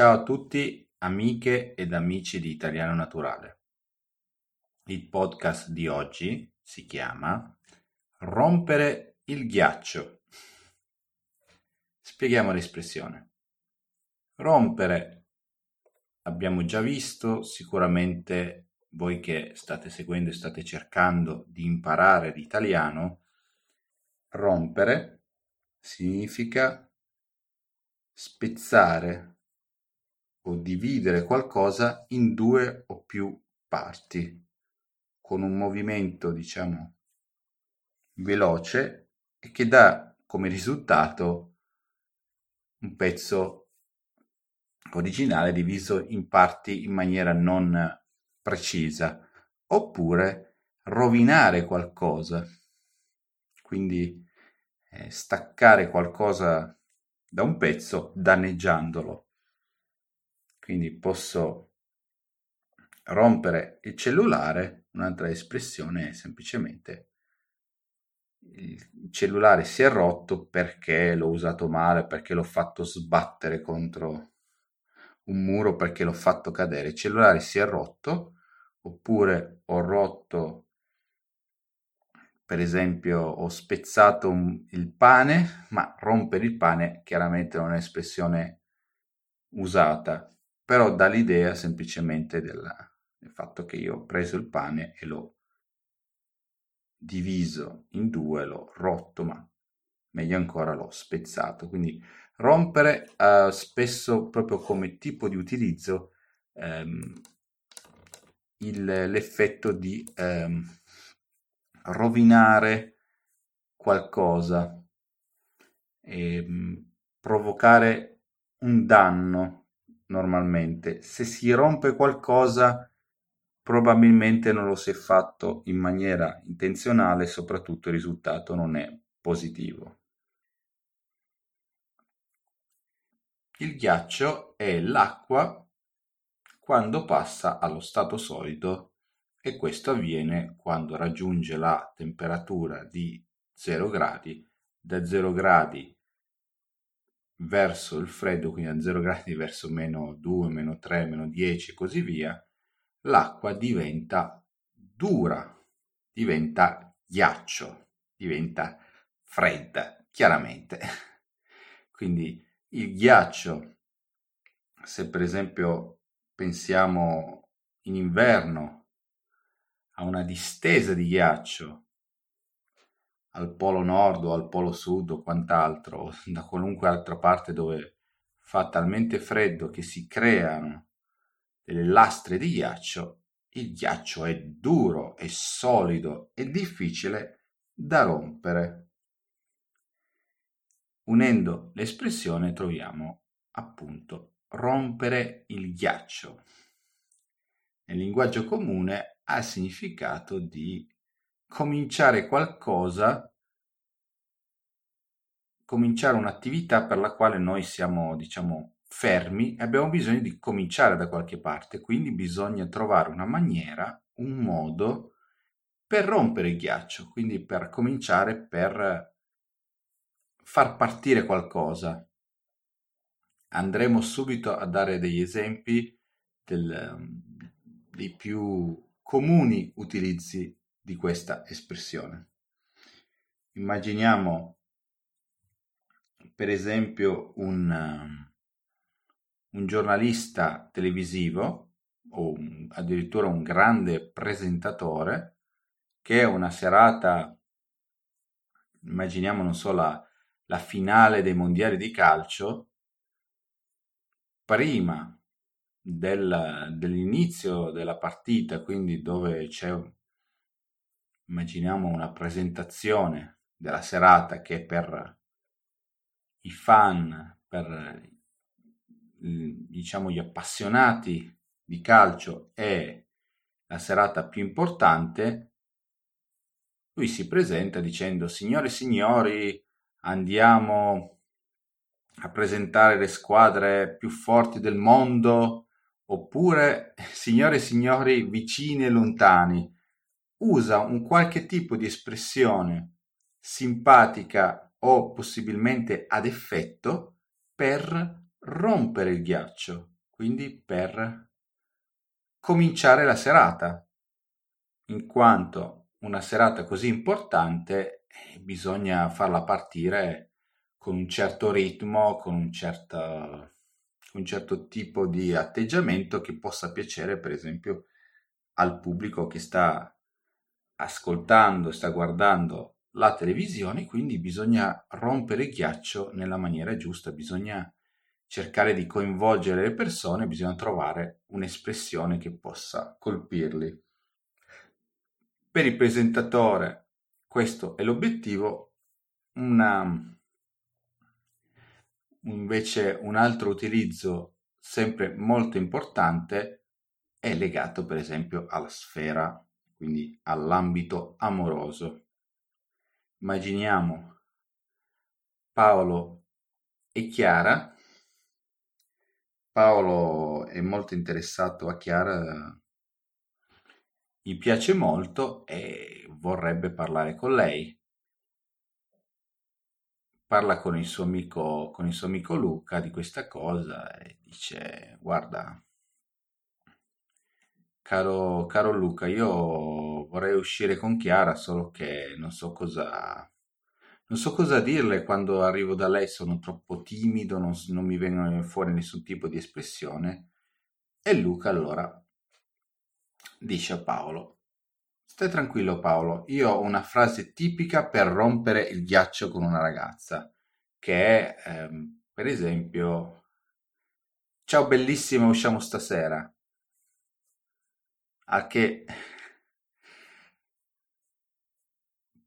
Ciao a tutti, amiche ed amici di Italiano Naturale. Il podcast di oggi si chiama Rompere il ghiaccio. Spieghiamo l'espressione. Rompere, abbiamo già visto, sicuramente voi che state seguendo e state cercando di imparare l'italiano, rompere significa spezzare o dividere qualcosa in due o più parti con un movimento, diciamo, veloce e che dà come risultato un pezzo originale diviso in parti in maniera non precisa, oppure rovinare qualcosa, quindi staccare qualcosa da un pezzo danneggiandolo. Quindi posso rompere il cellulare. Un'altra espressione è semplicemente il cellulare si è rotto perché l'ho usato male, perché l'ho fatto sbattere contro un muro, perché l'ho fatto cadere. Il cellulare si è rotto, oppure ho rotto, per esempio, ho spezzato il pane, ma rompere il pane chiaramente non è un'espressione usata, però dà l'idea semplicemente del fatto che io ho preso il pane e l'ho diviso in due, l'ho rotto, ma meglio ancora l'ho spezzato. Quindi rompere spesso proprio come tipo di utilizzo l'effetto di rovinare qualcosa, provocare un danno. Normalmente se si rompe qualcosa probabilmente non lo si è fatto in maniera intenzionale, soprattutto il risultato non è positivo. Il ghiaccio è l'acqua quando passa allo stato solido, e questo avviene quando raggiunge la temperatura di 0 gradi, da 0 gradi verso il freddo, quindi a 0 gradi verso meno 2, meno 3, meno 10 e così via, l'acqua diventa dura, diventa ghiaccio, diventa fredda, chiaramente. Quindi il ghiaccio, se per esempio pensiamo in inverno, a una distesa di ghiaccio al polo nord o al polo sud o quant'altro, da qualunque altra parte dove fa talmente freddo che si creano delle lastre di ghiaccio, il ghiaccio è duro, è solido, è difficile da rompere. Unendo l'espressione troviamo appunto rompere il ghiaccio. Nel linguaggio comune ha il significato di cominciare un'attività per la quale noi siamo, diciamo, fermi e abbiamo bisogno di cominciare da qualche parte, quindi bisogna trovare una maniera, un modo per rompere il ghiaccio, quindi per cominciare, per far partire qualcosa. Andremo subito a dare degli esempi dei più comuni utilizzi di questa espressione. Immaginiamo per esempio un giornalista televisivo o addirittura un grande presentatore che una serata, immaginiamo non so la finale dei mondiali di calcio, prima dell'inizio della partita, quindi dove c'è, immaginiamo, una presentazione della serata che per i fan, per diciamo gli appassionati di calcio è la serata più importante, lui si presenta dicendo: signore e signori, andiamo a presentare le squadre più forti del mondo. Oppure, signore e signori vicini e lontani, usa un qualche tipo di espressione simpatica o possibilmente ad effetto per rompere il ghiaccio, quindi per cominciare la serata, in quanto una serata così importante bisogna farla partire con un certo ritmo, con un certo tipo di atteggiamento che possa piacere, per esempio, al pubblico che sta ascoltando, sta guardando la televisione. Quindi bisogna rompere il ghiaccio nella maniera giusta, bisogna cercare di coinvolgere le persone, bisogna trovare un'espressione che possa colpirli. Per il presentatore questo è l'obiettivo. Invece un altro utilizzo sempre molto importante è legato per esempio alla sfera, quindi all'ambito amoroso. Immaginiamo Paolo e Chiara. Paolo è molto interessato a Chiara, gli piace molto e vorrebbe parlare con lei. Parla con il suo amico Luca di questa cosa e dice: guarda, caro Luca, io vorrei uscire con Chiara, solo che non so cosa dirle. Quando arrivo da lei sono troppo timido, non mi vengono fuori nessun tipo di espressione. E Luca allora dice a Paolo: stai tranquillo Paolo, io ho una frase tipica per rompere il ghiaccio con una ragazza, che è per esempio: ciao bellissima, usciamo stasera. A che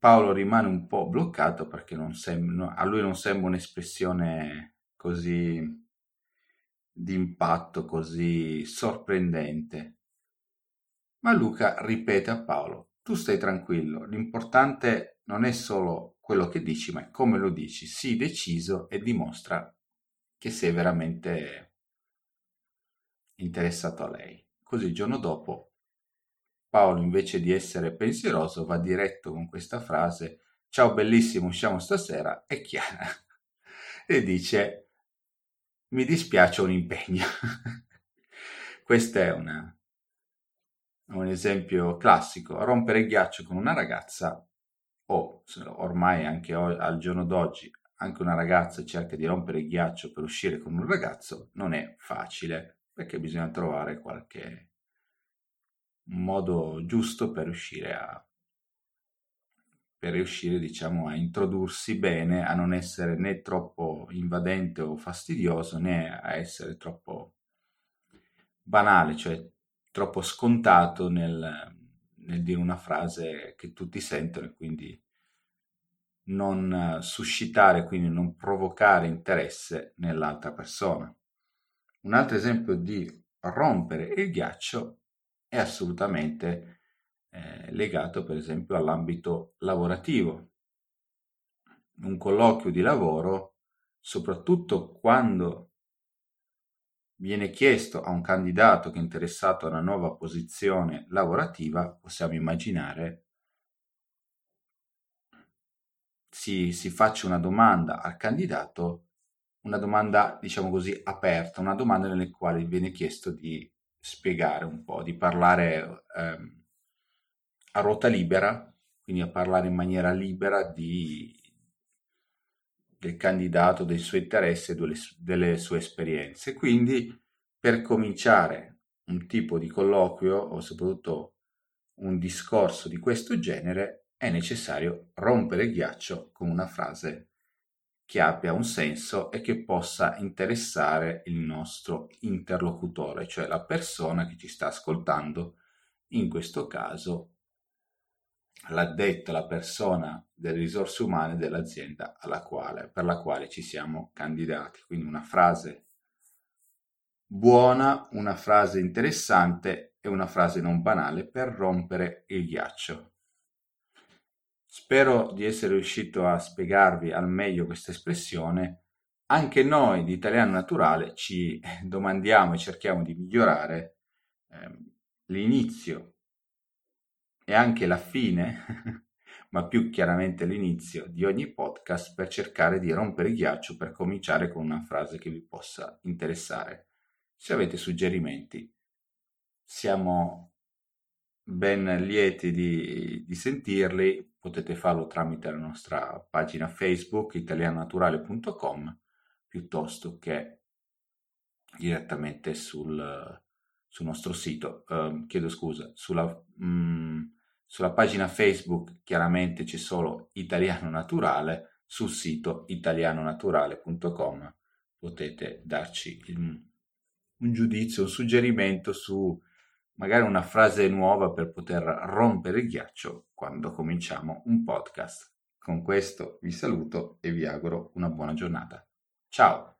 Paolo rimane un po' bloccato, perché a lui non sembra un'espressione così di impatto, così sorprendente. Ma Luca ripete a Paolo: tu stai tranquillo, l'importante non è solo quello che dici, ma è come lo dici. Sii deciso e dimostra che sei veramente interessato a lei. Così il giorno dopo Paolo, invece di essere pensieroso, va diretto con questa frase: ciao bellissimo, usciamo stasera. E Chiara e dice: mi dispiace, ho un impegno. Questo è un esempio classico. Rompere il ghiaccio con una ragazza, o ormai anche al giorno d'oggi, anche una ragazza cerca di rompere il ghiaccio per uscire con un ragazzo, non è facile, perché bisogna trovare qualche modo giusto per riuscire, diciamo, a introdursi bene, a non essere né troppo invadente o fastidioso, né a essere troppo banale, cioè troppo scontato nel dire una frase che tutti sentono, e quindi non suscitare, quindi non provocare interesse nell'altra persona. Un altro esempio di rompere il ghiaccio è assolutamente legato per esempio all'ambito lavorativo. Un colloquio di lavoro, soprattutto quando viene chiesto a un candidato che è interessato a una nuova posizione lavorativa, possiamo immaginare si faccia una domanda al candidato, una domanda diciamo così aperta, una domanda nelle quali viene chiesto di spiegare un po', di parlare a ruota libera, quindi a parlare in maniera libera del candidato, dei suoi interessi e delle sue esperienze. Quindi per cominciare un tipo di colloquio o soprattutto un discorso di questo genere è necessario rompere il ghiaccio con una frase che abbia un senso e che possa interessare il nostro interlocutore, cioè la persona che ci sta ascoltando, in questo caso l'addetto, la persona delle risorse umane dell'azienda per la quale ci siamo candidati. Quindi una frase buona, una frase interessante e una frase non banale per rompere il ghiaccio. Spero di essere riuscito a spiegarvi al meglio questa espressione. Anche noi di Italiano Naturale ci domandiamo e cerchiamo di migliorare l'inizio e anche la fine ma più chiaramente l'inizio di ogni podcast per cercare di rompere il ghiaccio, per cominciare con una frase che vi possa interessare. Se avete suggerimenti, siamo ben lieti di sentirli, potete farlo tramite la nostra pagina Facebook italianonaturale.com piuttosto che direttamente sul nostro sito, sulla pagina Facebook chiaramente c'è solo Italiano Naturale, sul sito italianonaturale.com potete darci un giudizio, un suggerimento su magari una frase nuova per poter rompere il ghiaccio quando cominciamo un podcast. Con questo vi saluto e vi auguro una buona giornata. Ciao!